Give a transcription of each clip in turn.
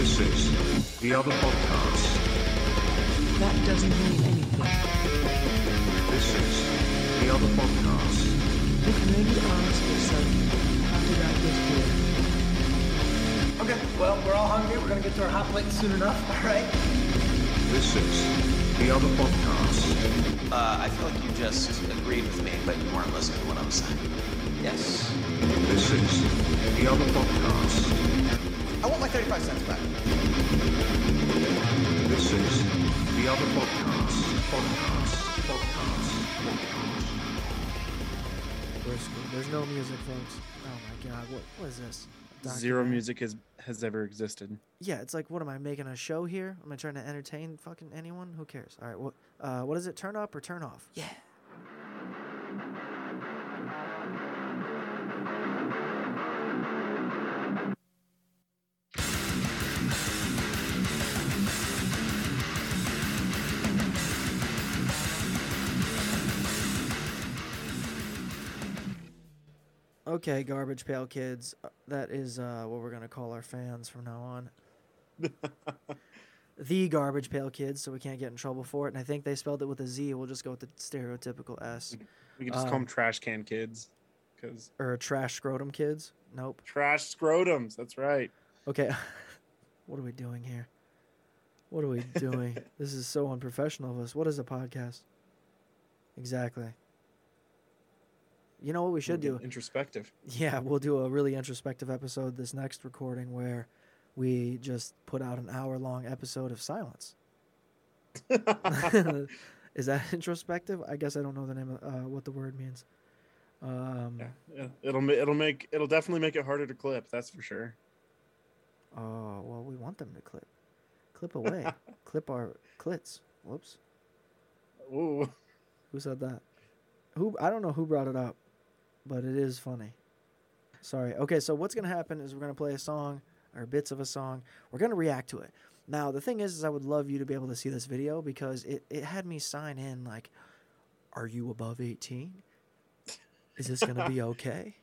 This is The Other Podcast. That doesn't mean anything. This is The Other Podcast. You can maybe ask yourself, how did I get here? Okay, well, we're all hungry. We're going to get to our hot plate soon enough, all right? This is The Other Podcast. I feel like you just agreed with me, but you weren't listening to what I'm saying. Yes. This is The Other Podcast. I want my 35 cents back. This is The Other Podcast. We're screwed. There's no music, folks. Oh my God, what is this? Zero music has ever existed. Yeah, it's like, what am I making a show here? Am I trying to entertain fucking anyone? Who cares? All right, what is it? Turn up or turn off? Yeah. Okay, Garbage Pail Kids, that is what we're going to call our fans from now on. The Garbage Pail Kids, so we can't get in trouble for it. And I think they spelled it with a Z. We'll just go with the stereotypical S. We can just call them Trash Can Kids. Or Trash Scrotum Kids. Nope. Trash Scrotums, that's right. Okay. What are we doing here? What are we doing? This is so unprofessional of us. What is a podcast? Exactly. You know what we should do? Introspective. Yeah, we'll do a really introspective episode this next recording where we just put out an hour-long episode of silence. Is that introspective? I guess I don't know the name of what the word means. Yeah. It'll definitely make it harder to clip. That's for sure. Oh well, we want them to clip. Clip away. Clip our clits. Whoops. Ooh. Who said that? I don't know who brought it up. But it is funny. Sorry. Okay, so what's going to happen is we're going to play a song or bits of a song. We're going to react to it. Now, the thing is I would love you to be able to see this video because it had me sign in like, are you above 18? Is this going to be okay?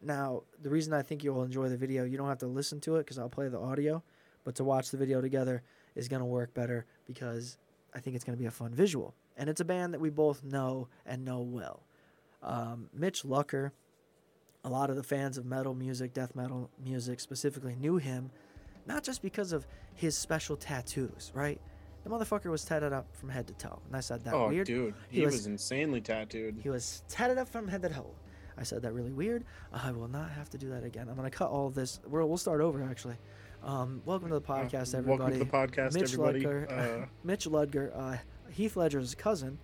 Now, the reason I think you'll enjoy the video, you don't have to listen to it because I'll play the audio. But to watch the video together is going to work better because I think it's going to be a fun visual. And it's a band that we both know and know well. Mitch Lucker, a lot of the fans of metal music, death metal music specifically, knew him not just because of his special tattoos, right? The motherfucker was tatted up from head to toe, and I said that weird. Oh, dude, he was insanely tattooed. He was tatted up from head to toe. I said that really weird. I will not have to do that again. I'm gonna cut all of this. We'll start over actually. Welcome to the podcast, everybody. Welcome to the podcast, Mitch everybody. Lucker, Mitch Ludger, Heath Ledger's cousin.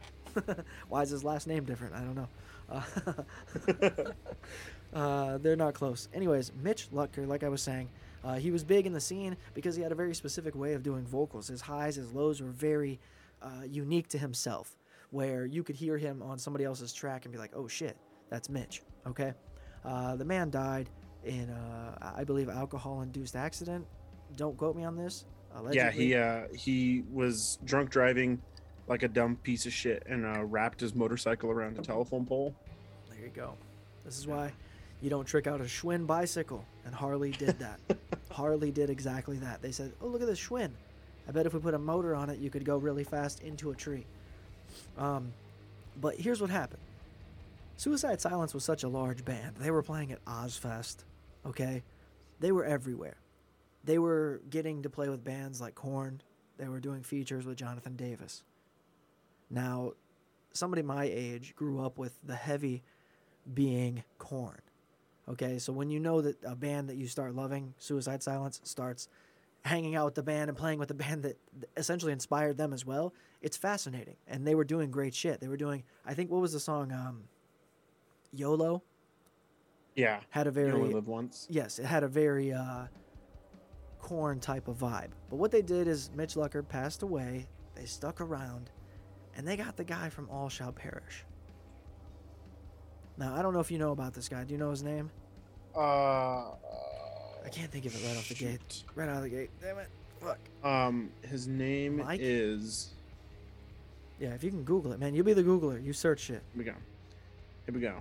Why is his last name different? I don't know. They're not close. Anyways, Mitch Lucker, like I was saying, he was big in the scene because he had a very specific way of doing vocals. His highs, his lows were very unique to himself, where you could hear him on somebody else's track and be like, oh shit, that's Mitch. Okay. The man died in I believe alcohol-induced accident. Don't quote me on this. Allegedly. Yeah, he was drunk driving like a dumb piece of shit and wrapped his motorcycle around a telephone pole. There you go. This is why you don't trick out a Schwinn bicycle. And Harley did that. Harley did exactly that. They said, oh, look at this Schwinn. I bet if we put a motor on it, you could go really fast into a tree. But here's what happened. Suicide Silence was such a large band. They were playing at OzFest, okay? They were everywhere. They were getting to play with bands like Korn. They were doing features with Jonathan Davis. Now, somebody my age grew up with the heavy being Korn. Okay, so when you know that a band that you start loving, Suicide Silence, starts hanging out with the band and playing with the band that essentially inspired them as well, it's fascinating. And they were doing great shit. They were doing, I think, what was the song? YOLO? Yeah. Had a very... You Only Live Once. Yes, it had a very Korn type of vibe. But what they did is Mitch Lucker passed away. They stuck around. And they got the guy from All Shall Perish. Now, I don't know if you know about this guy. Do you know his name? I can't think of it right off the gate. Right out of the gate. Damn it. Fuck. His name Mike? Is... Yeah, if you can Google it, man. You'll be the Googler. You search shit. Here we go.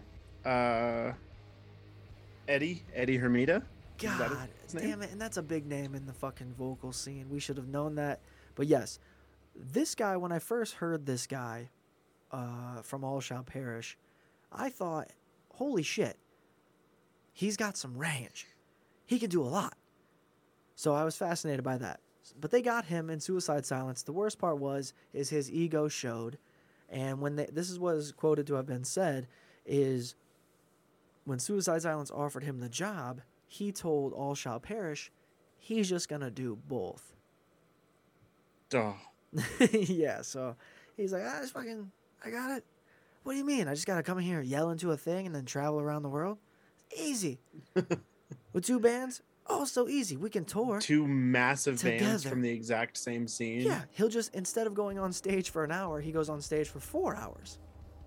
Eddie Hermida. God, damn it. And that's a big name in the fucking vocal scene. We should have known that. But yes, this guy, when I first heard this guy from All Shall Perish, I thought, holy shit, he's got some range. He can do a lot. So I was fascinated by that. But they got him in Suicide Silence. The worst part is his ego showed. And when this is what is quoted to have been said, is when Suicide Silence offered him the job, he told All Shall Perish, he's just going to do both. Duh. Yeah, so he's like, I got it. What do you mean? I just got to come in here, yell into a thing, and then travel around the world? It's easy. With two bands? Oh, so easy. We can tour. Two massive together. Bands from the exact same scene. Yeah, he'll just, instead of going on stage for an hour, he goes on stage for 4 hours.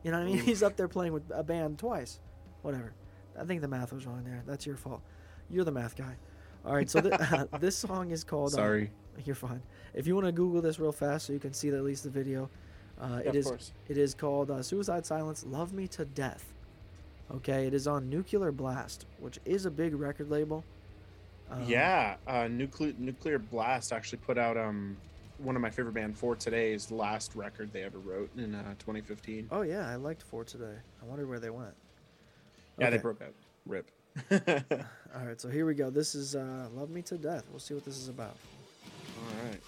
You know what I mean? He's up there playing with a band twice. Whatever. I think the math was wrong there. That's your fault. You're the math guy. All right, so this song is called... Sorry. You're fine. If you want to Google this real fast so you can see at least the video, it is called Suicide Silence, Love Me to Death. Okay, it is on Nuclear Blast, which is a big record label. Nuclear Blast actually put out one of my favorite band, For Today's last record they ever wrote in 2015. Oh yeah, I liked For Today. I wondered where they went. Yeah, okay. They broke up. Rip. All right, so here we go. This is Love Me to Death. We'll see what this is about. All right.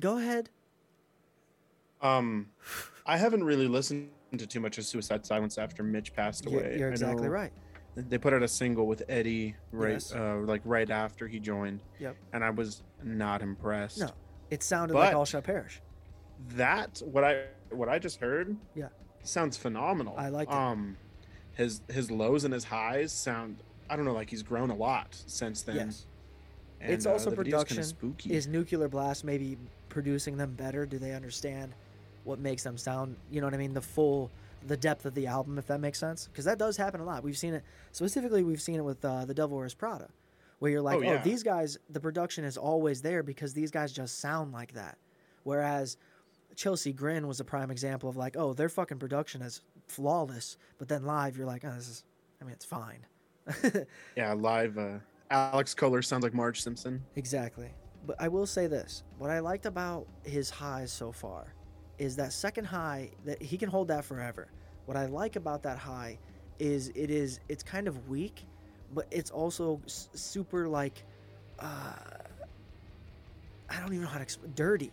Go ahead. I haven't really listened to too much of Suicide Silence after Mitch passed away. You're exactly right. They put out a single with Eddie right after he joined. Yep. And I was not impressed. No, it sounded like All Shall Perish. That what I just heard. Yeah. Sounds phenomenal. I like it. His lows and his highs sound. I don't know. Like he's grown a lot since then. Yes. And, it's also production. Spooky. Is Nuclear Blast maybe producing them better? Do they understand what makes them sound? You know what I mean? The depth of the album, if that makes sense, because that does happen a lot. We've seen it specifically. We've seen it with The Devil Wears Prada, where you're like, these guys, the production is always there because these guys just sound like that. Whereas Chelsea Grin was a prime example of like, oh, their fucking production is flawless, but then live, you're like, oh, it's fine. Yeah, live. Alex Kohler sounds like Marge Simpson. Exactly. But I will say this. What I liked about his highs so far is that second high, that he can hold that forever. What I like about that high is it's kind of weak, but it's also super like, I don't even know how to explain, dirty.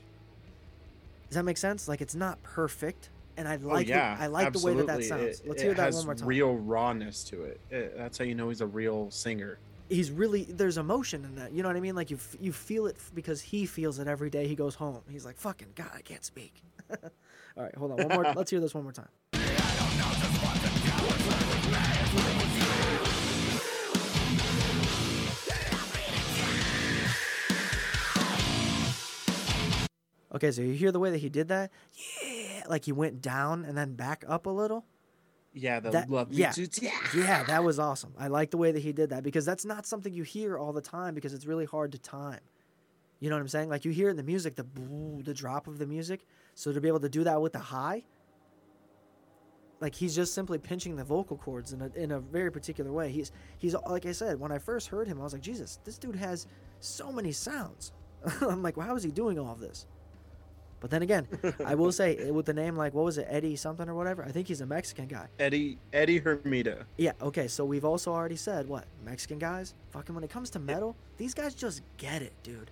Does that make sense? Like it's not perfect. And I like it. I like absolutely. The way that sounds. Let's hear that one more time. It has real rawness to it. That's how you know he's a real singer. He's really, there's emotion in that, you know what I mean? Like you feel it because he feels it every day he goes home. He's like, fucking God, I can't speak. All right, hold on, one more. Let's hear this one more time. I don't know just what the coward's with me. Okay, so you hear the way that he did that? Yeah, like he went down and then back up a little. Yeah, that love yeah. Yeah, that was awesome. I like the way that he did that because that's not something you hear all the time because it's really hard to time. You know what I'm saying? Like you hear in the music, the drop of the music. So to be able to do that with the high, like he's just simply pinching the vocal cords in a very particular way. He's like I said, when I first heard him, I was like, Jesus, this dude has so many sounds. I'm like, well, how is he doing all of this? But then again, I will say with the name, like, what was it, Eddie something or whatever? I think he's a Mexican guy. Eddie Hermida. Yeah, okay, so we've also already said, what, Mexican guys? Fucking when it comes to metal, these guys just get it, dude.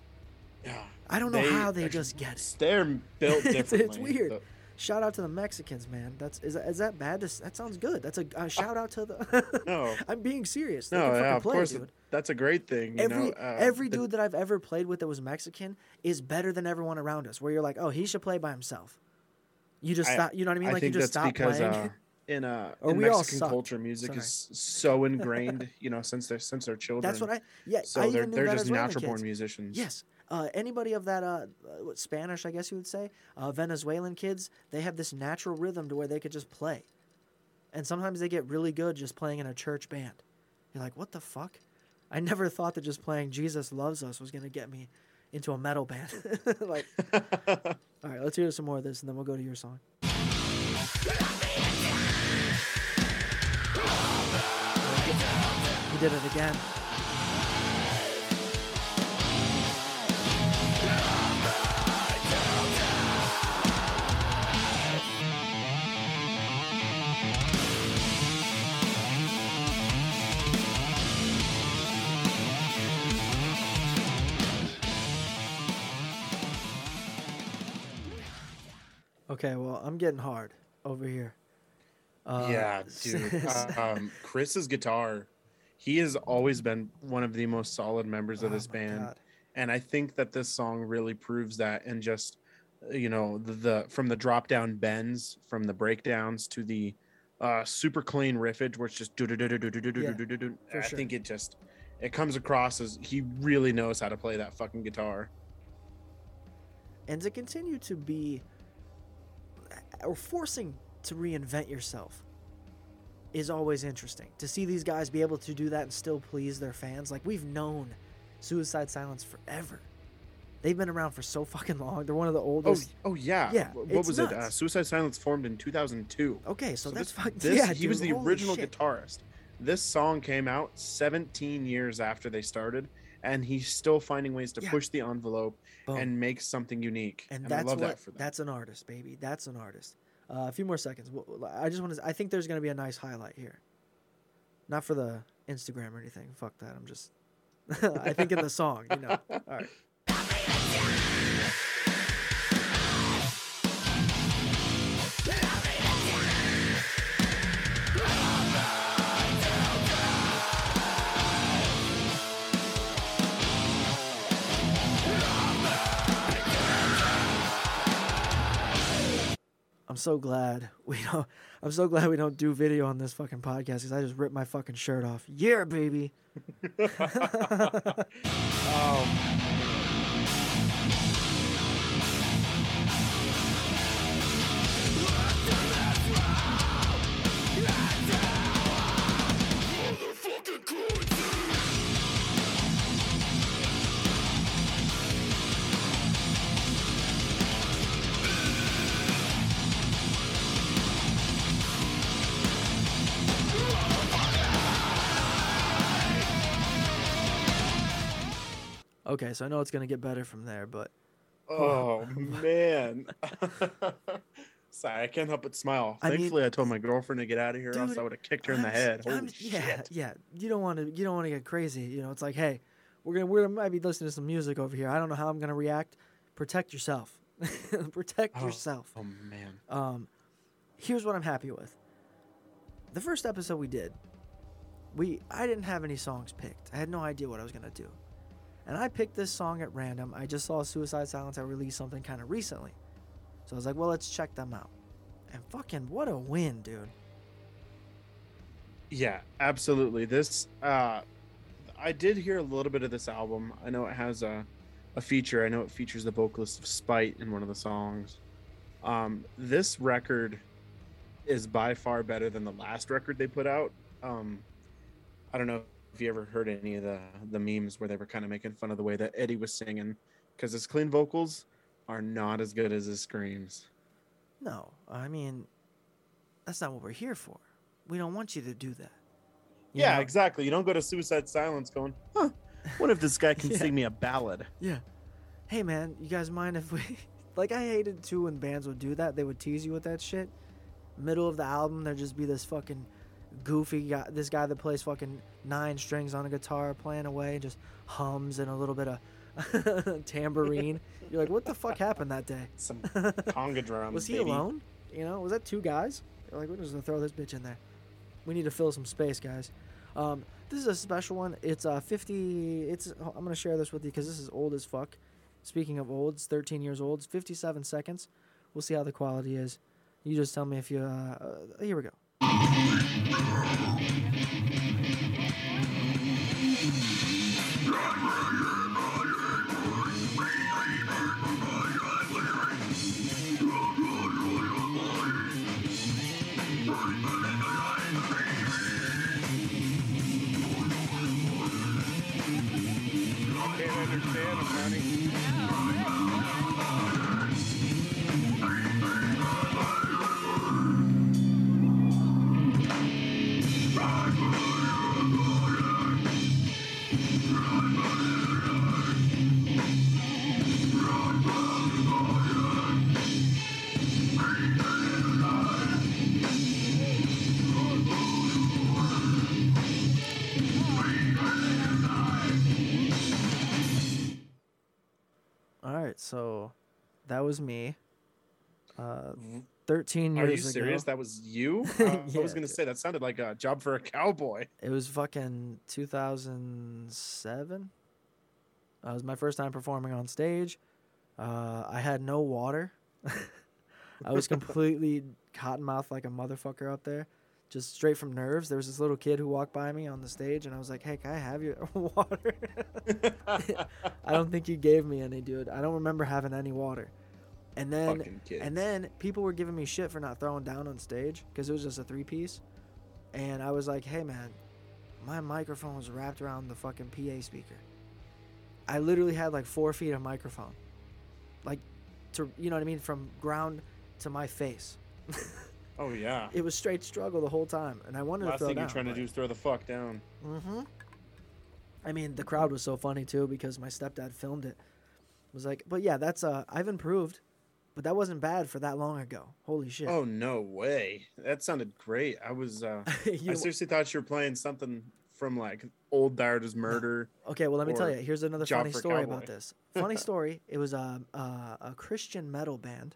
Yeah. I don't know how they just get it. They're built differently. It's weird. So. Shout out to the Mexicans, man. Is that bad? That sounds good. That's a shout out to the... No. I'm being serious. They of play, course. Dude. That's a great thing. Every dude that I've ever played with that was Mexican is better than everyone around us, where you're like, oh, he should play by himself. You just stop. You know what I mean? I think you just that's stop because, playing. in Mexican culture, music is so ingrained, you know, since they're children. That's what I. Yeah, so I they're just natural born musicians. Yes. Anybody of that Spanish, I guess you would say, Venezuelan kids, they have this natural rhythm to where they could just play, and sometimes they get really good just playing in a church band. You're like, what the fuck? I never thought that just playing "Jesus Loves Us" was gonna get me into a metal band. Like, all right, let's hear some more of this, and then we'll go to your song. He did it again. Okay, well, I'm getting hard over here. Yeah, dude. Chris's guitar, he has always been one of the most solid members of this band. God. And I think that this song really proves that. And just, you know, the from the drop down bends, from the breakdowns to the super clean riffage, where it's just do do do do do do do do do. I think it comes across as he really knows how to play that fucking guitar. And to continue to be, or forcing to reinvent yourself, is always interesting. To see these guys be able to do that and still please their fans. Like, we've known Suicide Silence forever. They've been around for so fucking long. They're one of the oldest. Oh, yeah. Yeah. What was nuts. It? Suicide Silence formed in 2002. Okay, so that's fucking... Yeah, he was the original guitarist. This song came out 17 years after they started, and he's still finding ways to push the envelope and make something unique. And I love that for them. That's an artist, baby. That's an artist. A few more seconds. I just want to. I think there's going to be a nice highlight here. Not for the Instagram or anything. Fuck that. I'm just. I think in the song, you know. All right. I'm so glad we don't do video on this fucking podcast, because I just ripped my fucking shirt off. Yeah, baby. Okay, so I know it's going to get better from there, but... Oh, man. Sorry, I can't help but smile. Thankfully, I told my girlfriend to get out of here, dude, else I would have kicked her in the head. Holy shit. Yeah, you don't want to get crazy. You know, it's like, hey, we might be listening to some music over here. I don't know how I'm going to react. Protect yourself. Protect yourself. Oh, man. Here's what I'm happy with. The first episode we did, I didn't have any songs picked. I had no idea what I was going to do. And I picked this song at random. I just saw Suicide Silence. I released something kind of recently. So I was like, well, let's check them out. And fucking what a win, dude. Yeah, absolutely. This, I did hear a little bit of this album. I know it has a feature. I know it features the vocalist of Spite in one of the songs. This record is by far better than the last record they put out. I don't know if you ever heard any of the memes where they were kind of making fun of the way that Eddie was singing, because his clean vocals are not as good as his screams. No, I mean, that's not what we're here for. We don't want you to do that. You know? Exactly. You don't go to Suicide Silence going, what if this guy can sing me a ballad? Yeah. Hey, man, you guys mind if we... Like, I hated, too, when bands would do that. They would tease you with that shit. Middle of the album, there'd just be this fucking... goofy guy, this guy that plays fucking 9 strings on a guitar playing away, just hums and a little bit of tambourine. You're like, what the fuck happened that day? Some conga drums. Was he alone? You know, was that 2 guys? You're like, we're just gonna throw this bitch in there. We need to fill some space, guys. This is a special one. It's 50. I'm gonna share this with you because this is old as fuck. Speaking of old, it's 13 years old. It's 57 seconds. We'll see how the quality is. You just tell me if you. Here we go. So that was me 13 years ago. Are you serious? That was you? Yeah, I was going to say, that sounded like a Job for a Cowboy. It was fucking 2007. It was my first time performing on stage. I had no water. I was completely cottonmouthed like a motherfucker up there, just straight from nerves. There was this little kid who walked by me on the stage, and I was like, hey, can I have your water? I don't think you gave me any, dude. I don't remember having any water. And then people were giving me shit for not throwing down on stage because it was just a three-piece. And I was like, hey, man, my microphone was wrapped around the fucking PA speaker. I literally had like 4 feet of microphone. Like, to, you know what I mean? From ground to my face. Oh, yeah. It was straight struggle the whole time, and I wanted to throw down. Last thing you're trying to do is throw the fuck down. Mm-hmm. I mean, the crowd was so funny, too, because my stepdad filmed it. It was like, but yeah, that's, I've improved, but that wasn't bad for that long ago. Holy shit. Oh, no way. That sounded great. I was, I seriously thought you were playing something from, like, old Dire's Murder. Okay, well, let me tell you. Here's another funny story about this. Funny story. It was a Christian metal band.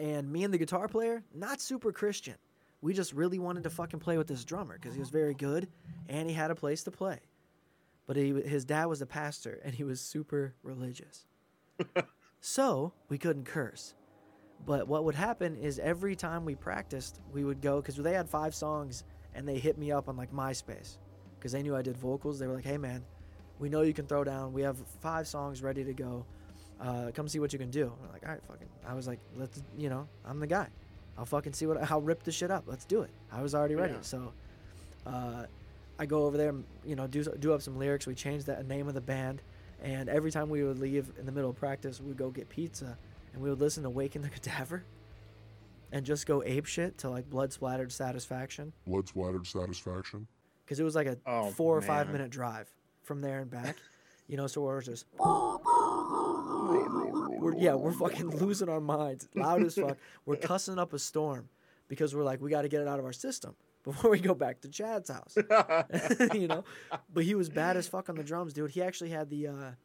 And me and the guitar player, not super Christian. We just really wanted to fucking play with this drummer because he was very good and he had a place to play. But his dad was a pastor and he was super religious. So we couldn't curse. But what would happen is every time we practiced, we would go, because they had 5 songs and they hit me up on like MySpace because they knew I did vocals. They were like, hey, man, we know you can throw down. We have 5 songs ready to go. Come see what you can do. I'm like, all right, fucking. I was like, let's, you know, I'm the guy. I'll fucking see I'll rip this shit up. Let's do it. I was already ready. Yeah. So I go over there, you know, do up some lyrics. We changed the name of the band. And every time we would leave in the middle of practice, we'd go get pizza. And we would listen to Waking the Cadaver and just go ape shit to, like, Blood-Splattered Satisfaction. Blood-Splattered Satisfaction? Because it was like a 4 or 5 minute drive from there and back. You know, so we're just... We're fucking losing our minds. Loud as fuck. We're cussing up a storm because we're like, we got to get it out of our system before we go back to Chad's house. You know? But he was bad as fuck on the drums, dude. He actually had the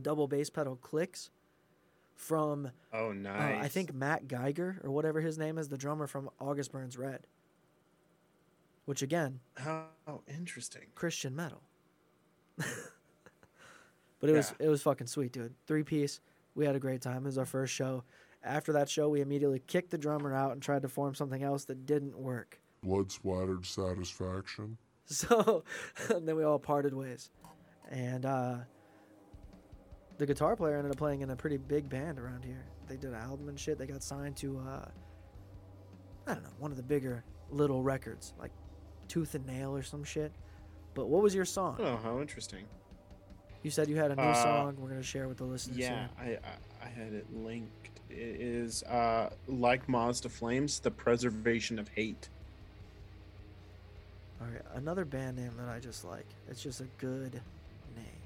double bass pedal clicks from, I think, Matt Geiger or whatever his name is, the drummer from August Burns Red. Which, again... How interesting. Christian metal. But it was fucking sweet, dude. 3-piece. We had a great time. It was our first show. After that show, we immediately kicked the drummer out and tried to form something else that didn't work. Blood-Splattered Satisfaction. So then we all parted ways. And the guitar player ended up playing in a pretty big band around here. They did an album and shit. They got signed to, I don't know, one of the bigger little records, like Tooth and Nail or some shit. But what was your song? Oh, how interesting. You said you had a new song we're going to share with the listeners. Yeah, I had it linked. It is Like Moths to Flames, The Preservation of Hate. All right, another band name that I just like. It's just a good name.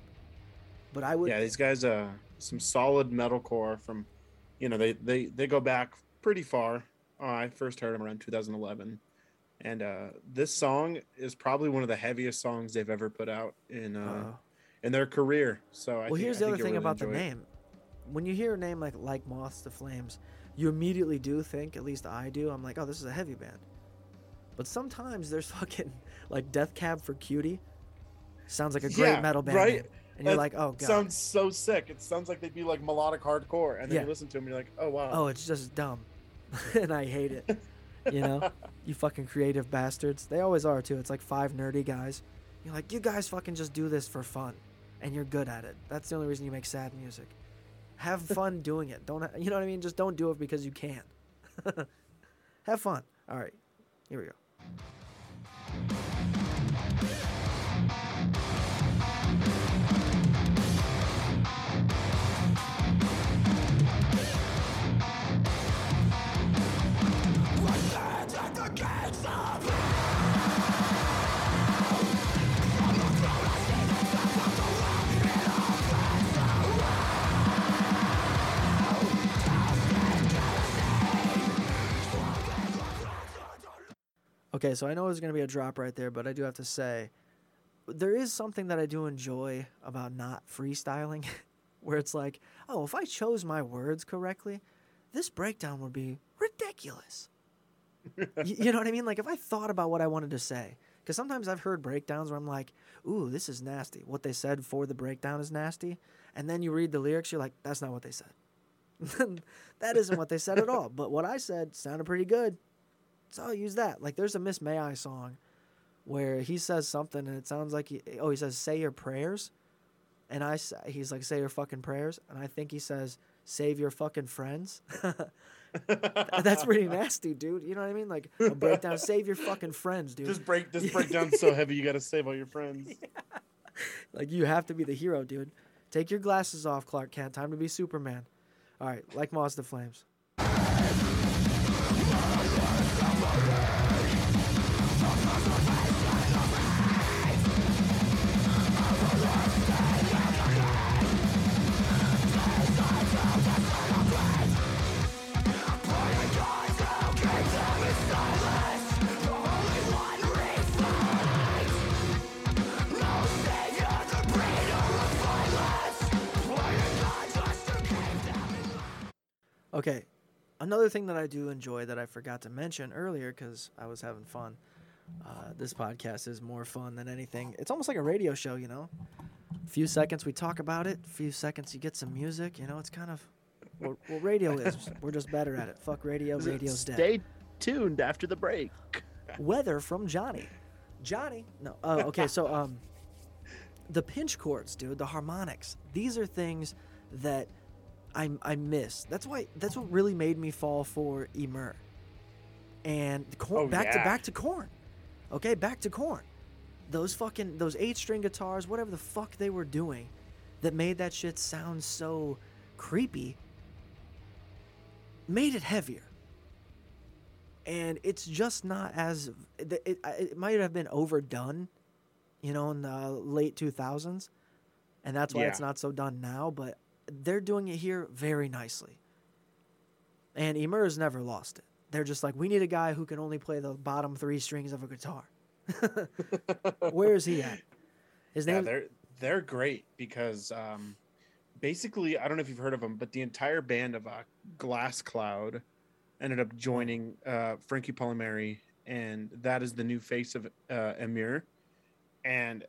But I would... Yeah, these guys are some solid metalcore from... You know, they go back pretty far. I first heard them around 2011. And this song is probably one of the heaviest songs they've ever put out in... in their career. So I here's the other thing really about the name. When you hear a name like Moths to Flames, you immediately do think, at least I do, I'm like, oh, this is a heavy band. But sometimes there's fucking like Death Cab for Cutie. Sounds like a great metal band. Right? Name. And you're like, oh, God. Sounds so sick. It sounds like they'd be like melodic hardcore. And then you listen to them and you're like, oh, wow. Oh, it's just dumb. And I hate it. you know? You fucking creative bastards. They always are, too. It's like five nerdy guys. You're like, you guys fucking just do this for fun, and you're good at it. That's the only reason you make sad music. Have fun doing it. Don't, you know what I mean? Just don't do it because you can. Have fun. All right, here we go. Okay, so I know there's going to be a drop right there, but I do have to say, there is something that I do enjoy about not freestyling, where it's like, oh, if I chose my words correctly, this breakdown would be ridiculous. You know what I mean? Like, if I thought about what I wanted to say, because sometimes I've heard breakdowns where I'm like, ooh, this is nasty. What they said for the breakdown is nasty. And then you read the lyrics, you're like, that's not what they said. That isn't what they said at all. But what I said sounded pretty good. So I'll use that. Like, there's a Miss May I song where he says something and it sounds like he says, say your prayers. And he's like, say your fucking prayers. And I think he says, save your fucking friends. That's pretty nasty, dude. You know what I mean? Like, a breakdown, save your fucking friends, dude. This breakdown's so heavy, you got to save all your friends. Yeah. Like, you have to be the hero, dude. Take your glasses off, Clark Kent. Time to be Superman. All right, like Moths to Flames. Okay, another thing that I do enjoy that I forgot to mention earlier because I was having fun. This podcast is more fun than anything. It's almost like a radio show, you know? A few seconds we talk about it. A few seconds you get some music. You know, it's kind of what radio is. We're just better at it. Fuck radio. Radio's dead. Stay tuned after the break. Weather from Johnny. Johnny? No. Okay, so the pinch chords, dude, the harmonics. These are things that I miss. That's what really made me fall for Emmure. And Korn, back to Korn. Okay, back to Korn. Those 8-string guitars, whatever the fuck they were doing that made that shit sound so creepy, made it heavier. And it's just not as it might have been overdone, you know, in the late 2000s. And that's why it's not so done now, but they're doing it here very nicely. And Emmure's never lost it. They're just like, we need a guy who can only play the bottom three strings of a guitar. Where is he at? His name? Yeah, they're great because basically, I don't know if you've heard of them, but the entire band of Glass Cloud ended up joining Frankie Palmeri, and that is the new face of Emmure. And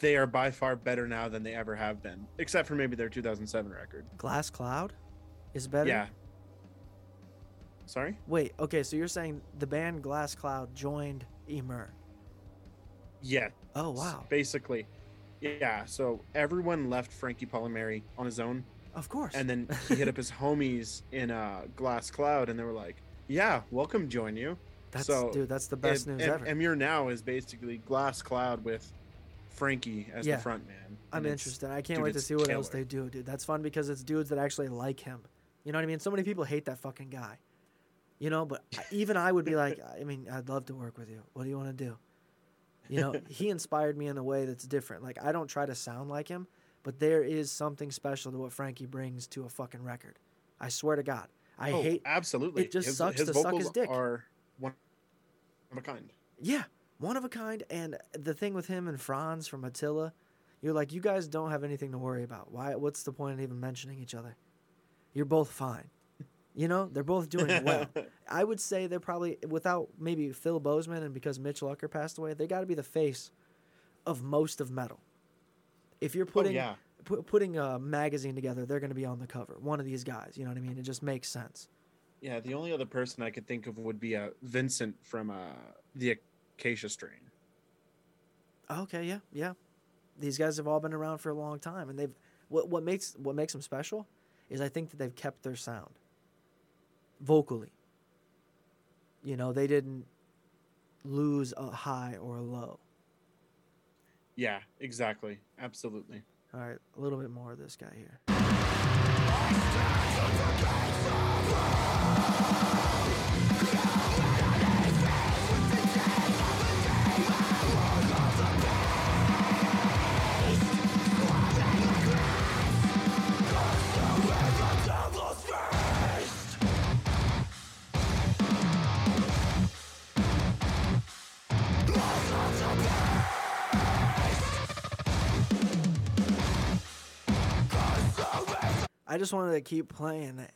they are by far better now than they ever have been, except for maybe their 2007 record. Glass Cloud is better? Yeah. Sorry? Wait, okay, so you're saying the band Glass Cloud joined Emmure. Yeah. Oh, wow. Basically. Yeah, so everyone left Frankie Palmeri on his own. Of course. And then he hit up his homies in Glass Cloud, and they were like, yeah, welcome, join you. That's the best news ever. Emmure now is basically Glass Cloud with Frankie as the front man. I'm interested. I can't wait to see what else they do, dude. That's fun because it's dudes that actually like him. You know what I mean? So many people hate that fucking guy. You know, but even I would be like, I mean, I'd love to work with you. What do you want to do? You know, he inspired me in a way that's different. Like, I don't try to sound like him, but there is something special to what Frankie brings to a fucking record. I swear to God. Absolutely. It just sucks to suck his dick. His vocals are one of a kind. Yeah, one of a kind. And the thing with him and Franz from Attila, you're like, you guys don't have anything to worry about. Why? What's the point of even mentioning each other? You're both fine. You know, they're both doing it well. I would say they're probably, without maybe Phil Bozeman and because Mitch Lucker passed away, they got to be the face of most of metal. If you're putting a magazine together, they're going to be on the cover. One of these guys, you know what I mean? It just makes sense. Yeah, the only other person I could think of would be Vincent from the Acacia Strain. Okay, yeah. These guys have all been around for a long time, and they've what makes them special is I think that they've kept their sound vocally. You know, they didn't lose a high or a low. Yeah, exactly. Absolutely. All right, a little bit more of this guy here. I just wanted to keep playing it.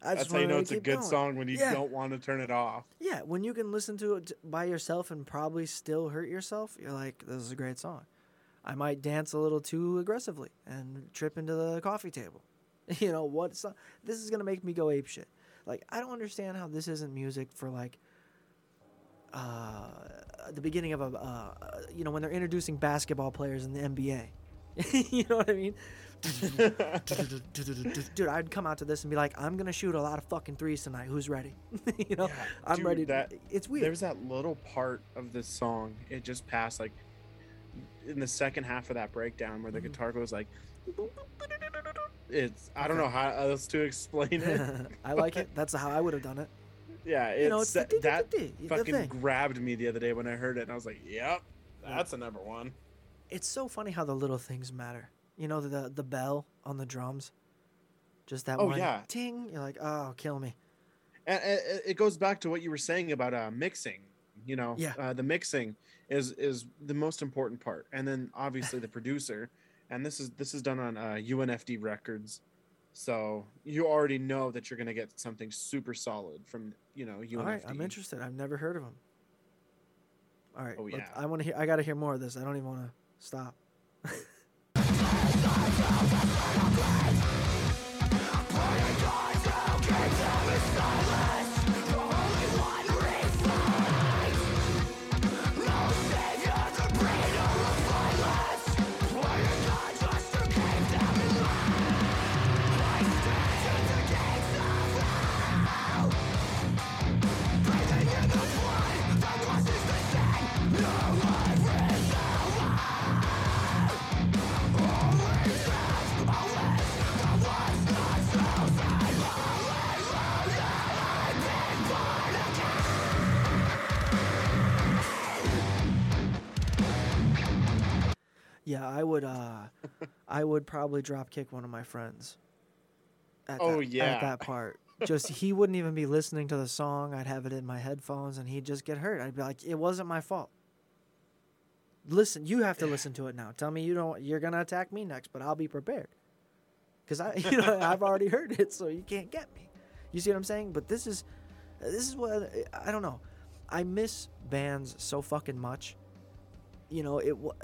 That's how you know it's a good song, when you don't want to turn it off. Yeah, when you can listen to it by yourself and probably still hurt yourself, you're like, this is a great song. I might dance a little too aggressively and trip into the coffee table. You know, what song? This is going to make me go apeshit. Like, I don't understand how this isn't music for, like, the beginning of you know, when they're introducing basketball players in the NBA. You know what I mean? Dude, I'd come out to this and be like, I'm going to shoot a lot of fucking threes tonight. Who's ready? You know, yeah, I'm ready. It's weird. There's that little part of this song. It just passed, like, in the second half of that breakdown where the guitar goes like, I don't know how else to explain it. I like it. That's how I would have done it. Yeah, it's that fucking grabbed me the other day when I heard it, and I was like, yep, that's a number one. It's so funny how the little things matter. You know, the bell on the drums, just that one ting. You're like, oh, kill me. And it goes back to what you were saying about mixing. You know, the mixing is the most important part, and then obviously the producer. And this is done on UNFD Records, so you already know that you're gonna get something super solid from UNFD. All right, I'm interested. I've never heard of them. All right. Oh yeah. I want to hear. I gotta hear more of this. I don't even want to. Stop. Yeah, I would probably drop kick one of my friends. At that part, he wouldn't even be listening to the song. I'd have it in my headphones, and he'd just get hurt. I'd be like, it wasn't my fault. Listen, you have to listen to it now. Tell me you're gonna attack me next, but I'll be prepared, because I've already heard it, so you can't get me. You see what I'm saying? But this is what I don't know. I miss bands so fucking much. You know,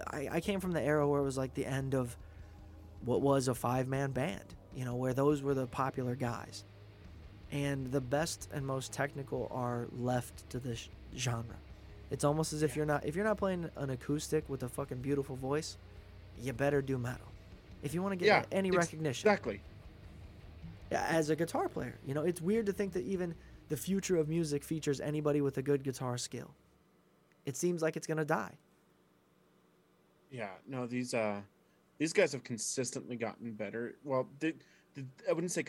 I came from the era where it was like the end of what was a five-man band, where those were the popular guys. And the best and most technical are left to this genre. It's almost as if you're not playing an acoustic with a fucking beautiful voice, you better do metal. If you want to get any recognition. Exactly. As a guitar player, it's weird to think that even the future of music features anybody with a good guitar skill. It seems like it's going to die. Yeah, no, these guys have consistently gotten better. Well, I wouldn't say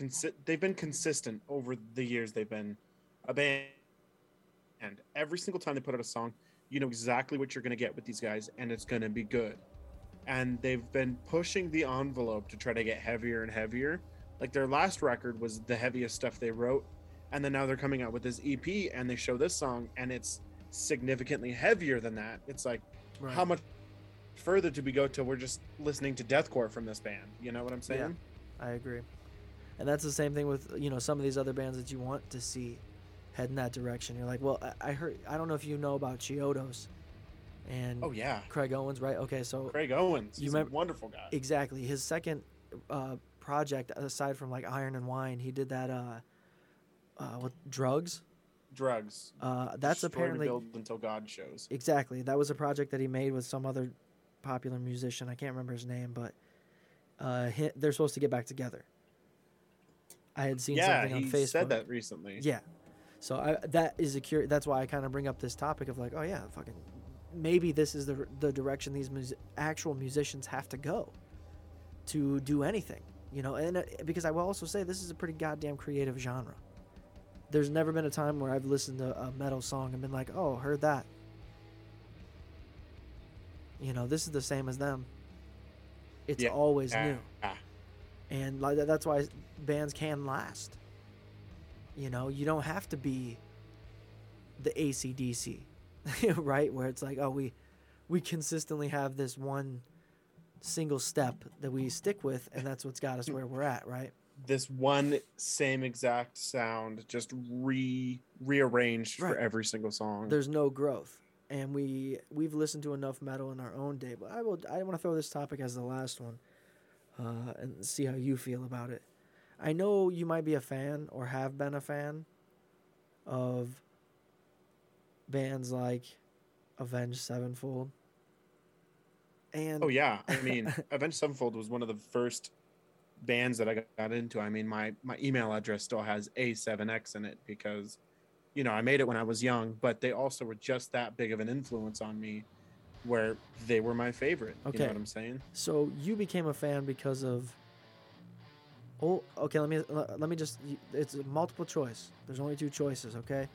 they've been consistent over the years. They've been a band, and every single time they put out a song, you know exactly what you're going to get with these guys, and it's going to be good. And they've been pushing the envelope to try to get heavier and heavier. Like, their last record was the heaviest stuff they wrote, and then now they're coming out with this EP, and they show this song, and it's significantly heavier than that. It's like, how much further to be go till we're just listening to deathcore from this band? You know what I'm saying? Yeah, I agree. And that's the same thing with some of these other bands that you want to see head in that direction. You're like, well, I heard, I don't know if you know about Chiodos and Craig Owens, right? Okay, so Craig Owens, he's a wonderful guy. Exactly. His second project aside from like Iron and Wine. He did that with Drugs. That's apparently Until God Shows. Exactly. That was a project that he made with some other popular musician. I can't remember his name, but they're supposed to get back together. I had seen something on Facebook. Yeah, he said that recently. Yeah. So that's why I kind of bring up this topic of like, oh yeah, fucking maybe this is the direction these actual musicians have to go to do anything, you know? And because I will also say this is a pretty goddamn creative genre. There's never been a time where I've listened to a metal song and been like, oh, heard that. You know, this is the same as them. It's always new. And like that's why bands can last. You know, you don't have to be the AC/DC, right? Where it's like, oh, we consistently have this one single step that we stick with, and that's what's got us where we're at, right? This one same exact sound just rearranged for every single song. There's no growth. And we've listened to enough metal in our own day, but I want to throw this topic as the last one and see how you feel about it. I know you might be a fan or have been a fan of bands like Avenged Sevenfold. And oh yeah, I mean, Avenged Sevenfold was one of the first bands that I got into. I mean, my email address still has A7X in it because, you know, I made it when I was young, but they also were just that big of an influence on me where they were my favorite. Okay. You know what I'm saying? So you became a fan because of... Oh, okay, let me just... It's a multiple choice. There's only two choices, okay?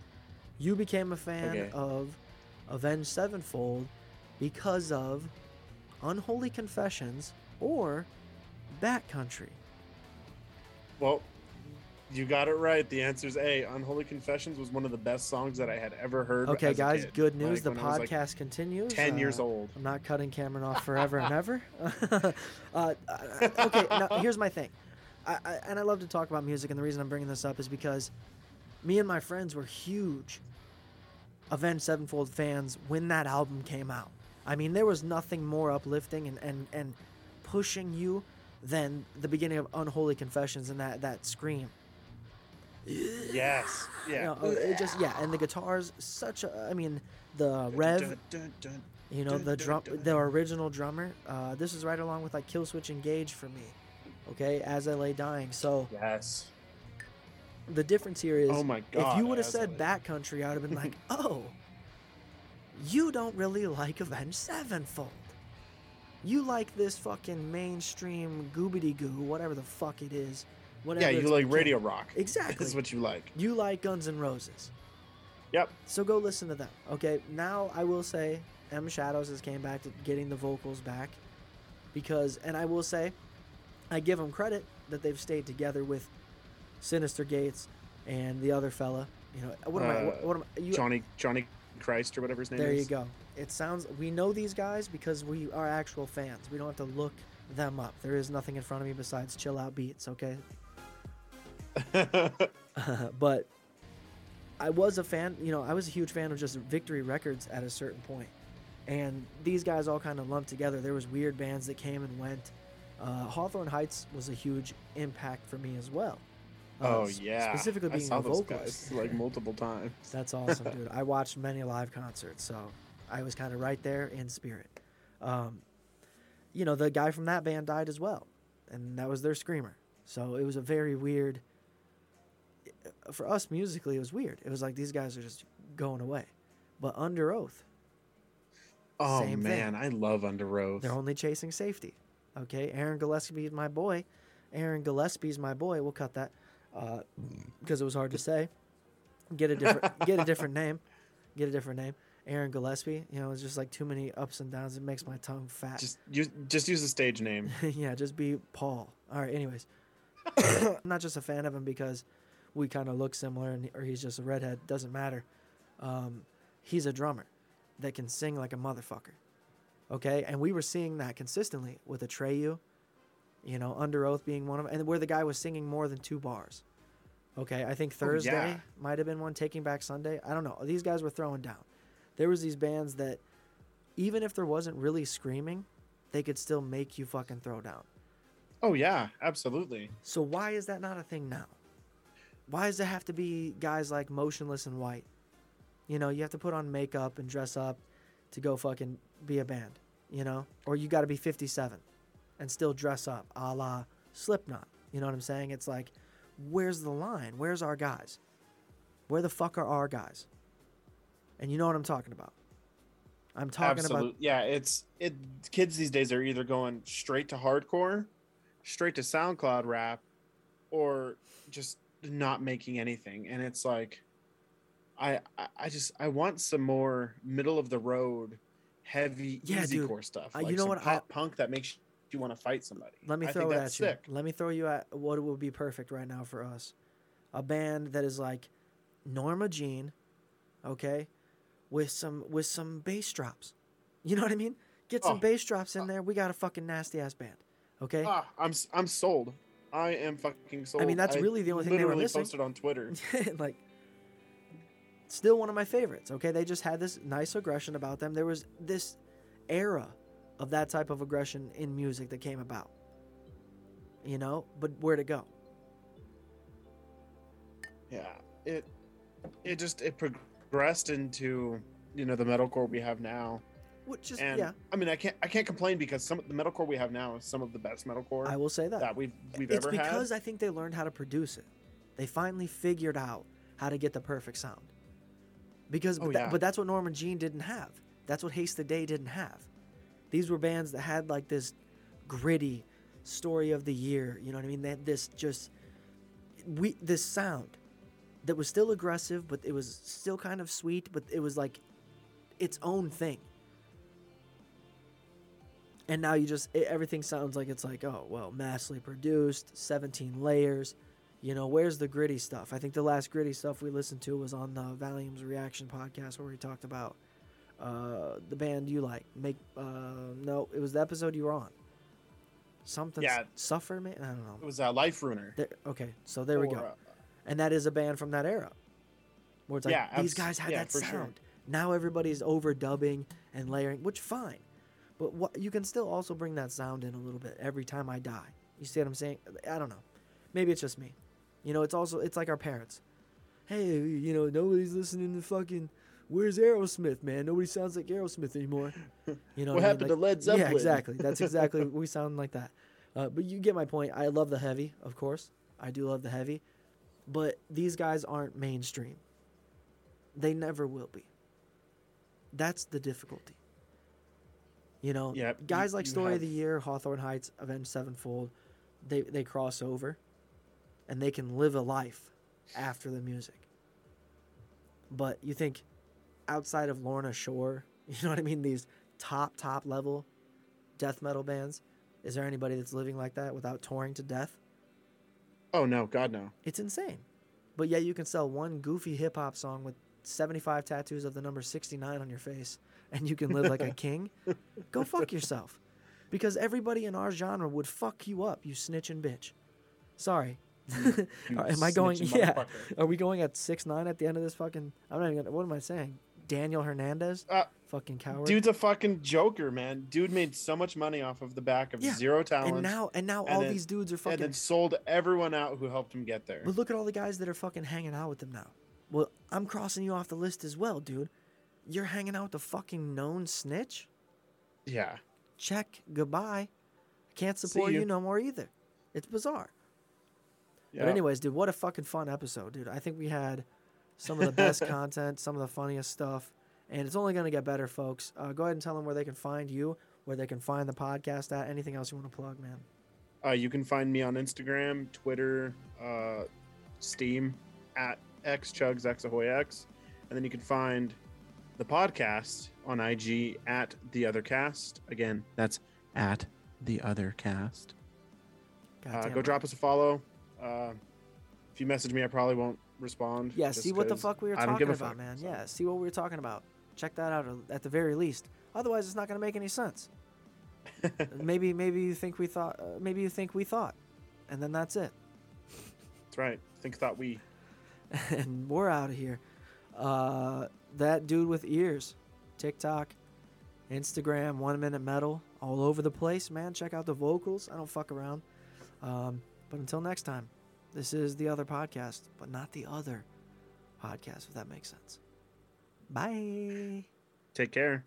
You became a fan of Avenged Sevenfold because of Unholy Confessions or Backcountry. Well... You got it right. The answer is A. Unholy Confessions was one of the best songs that I had ever heard. Okay, guys, good news. Like, the podcast continues. 10 years old. I'm not cutting Cameron off forever and ever. Okay, now, here's my thing. I love to talk about music, and the reason I'm bringing this up is because me and my friends were huge Avenged Sevenfold fans when that album came out. I mean, there was nothing more uplifting and pushing you than the beginning of Unholy Confessions and that scream. Yes. Yeah. You know, it just and the guitars, the rev. You know, the drum, the original drummer. This is right along with like Killswitch Engage for me. Okay, As I Lay Dying. So yes. The difference here is, oh my God, if you would have said Backcountry, I would have been like, oh, you don't really like Avenged Sevenfold. You like this fucking mainstream goobity goo, whatever the fuck it is. Yeah, you like radio rock. Exactly. That's what you like. You like Guns N' Roses. Yep. So go listen to them. Okay, now I will say M. Shadows has came back to getting the vocals back because, and I will say, I give them credit that they've stayed together with Sinister Gates and the other fella. You know, what am I, Johnny Christ or whatever his name is. There you go. It sounds, we know these guys because we are actual fans. We don't have to look them up. There is nothing in front of me besides Chill Out Beats, okay? But I was a fan, you know, I was a huge fan of just Victory Records at a certain point, and these guys all kind of lumped together. There was weird bands that came and went. Hawthorne Heights was a huge impact for me as well. Specifically being a vocalist, like multiple times. That's awesome, dude. I watched many live concerts, so I was kind of right there in spirit. You know, the guy from that band died as well, and that was their screamer. So it was a very weird, for us musically, it was weird. It was like these guys are just going away. But Under Oath. Oh, same man, thing. I love Under Oath. They're only chasing safety. Okay, Aaron Gillespie's my boy. We'll cut that because it was hard to say. Get a different name. Aaron Gillespie, you know, it's just like too many ups and downs. It makes my tongue fat. Just use the stage name. Yeah, just be Paul. All right, anyways. I'm not just a fan of him because we kind of look similar, or he's just a redhead. Doesn't matter. He's a drummer that can sing like a motherfucker. Okay? And we were seeing that consistently with Atreyu, you know, Under Oath being one of them, and where the guy was singing more than two bars. Okay? I think Thursday might have been one. Taking Back Sunday. I don't know. These guys were throwing down. There was these bands that, even if there wasn't really screaming, they could still make you fucking throw down. Oh yeah, absolutely. So why is that not a thing now? Why does it have to be guys like Motionless and White? You know, you have to put on makeup and dress up to go fucking be a band, you know? Or you got to be 57 and still dress up a la Slipknot. You know what I'm saying? It's like, where's the line? Where's our guys? Where the fuck are our guys? And you know what I'm talking about. I'm talking about... Yeah, it's kids these days are either going straight to hardcore, straight to SoundCloud rap, or just not making anything. And it's like, I want some more middle of the road, heavy, easycore stuff. Like, you know what? Pop punk that makes you want to fight somebody. Let me throw it at you. Sick. Let me throw you at what would be perfect right now for us. A band that is like Norma Jean, okay, with some bass drops. You know what I mean? Get some bass drops in there. We got a fucking nasty ass band. Okay. I'm sold. I am fucking sold. I mean, that's really the only thing they were missing. Posted on Twitter. Like, still one of my favorites. Okay, they just had this nice aggression about them. There was this era of that type of aggression in music that came about. You know, but where'd it go? Yeah, it just progressed into, you know, the metalcore we have now. Which is, yeah. I mean, I can't complain because some of the metalcore we have now is some of the best metalcore. I will say that we've ever had. It's because I think they learned how to produce it. They finally figured out how to get the perfect sound. Because, but that's what Norma Jean didn't have. That's what Haste the Day didn't have. These were bands that had like this gritty Story of the Year. You know what I mean? They had this sound that was still aggressive, but it was still kind of sweet. But it was like its own thing. And now everything sounds like it's like, oh, well, massively produced, 17 layers. You know, where's the gritty stuff? I think the last gritty stuff we listened to was on the Valium's Reaction podcast where we talked about the band you like. No, it was the episode you were on. Something. Yeah. Suffer, man? I don't know. It was Life Ruiner. Okay, so there we go. And that is a band from that era. Where it's like, these guys had that sound. Sure. Now everybody's overdubbing and layering, which fine. But you can still also bring that sound in a little bit every time I die. You see what I'm saying? I don't know. Maybe it's just me. You know, it's like our parents. Hey, you know, nobody's listening to fucking... Where's Aerosmith, man? Nobody sounds like Aerosmith anymore. You know what happened to Led Zeppelin? Yeah, exactly. That's exactly we sound like that. But you get my point. I love the heavy, of course. I do love the heavy. But these guys aren't mainstream. They never will be. That's the difficulty. You know, guys like Story of the Year, Hawthorne Heights, Avenged Sevenfold, they cross over, and they can live a life after the music. But you think... outside of Lorna Shore, you know what I mean? These top level death metal bands. Is there anybody that's living like that without touring to death? Oh no, God no. It's insane. But yeah, you can sell one goofy hip hop song with 75 tattoos of the number 69 on your face and you can live like a king. Go fuck yourself. Because everybody in our genre would fuck you up, you snitching bitch. Sorry. Am I going? Yeah. Are we going at 6'9" at the end of this fucking? I'm not even gonna. What am I saying? Daniel Hernandez, fucking coward. Dude's a fucking joker, man. Dude made so much money off of the back of zero talent. And now these dudes are fucking. And then sold everyone out who helped him get there. But look at all the guys that are fucking hanging out with them now. Well, I'm crossing you off the list as well, dude. You're hanging out with a fucking known snitch. Yeah. Check. Goodbye. Can't support you no more either. It's bizarre. Yeah. But anyways, dude, what a fucking fun episode, dude. I think we had some of the best content, some of the funniest stuff, and it's only going to get better, folks. Go ahead and tell them where they can find you, where they can find the podcast at. Anything else you want to plug, man? You can find me on Instagram, Twitter, Steam, at xchugs, xahoyx. And then you can find the podcast on IG at TheOtherCast. Again, that's at TheOtherCast. Go drop us a follow. If you message me, I probably won't respond. Yeah, see what the fuck we were talking about, man. So. Yeah, see what we were talking about. Check that out at the very least. Otherwise, it's not going to make any sense. Maybe you think we thought, and then that's it. That's right. Think thought we. And we're out of here. That dude with ears, TikTok, Instagram, 1 Minute Metal, all over the place, man. Check out the vocals. I don't fuck around. But until next time, this is The Other Podcast, but not The Other Podcast, if that makes sense. Bye. Take care.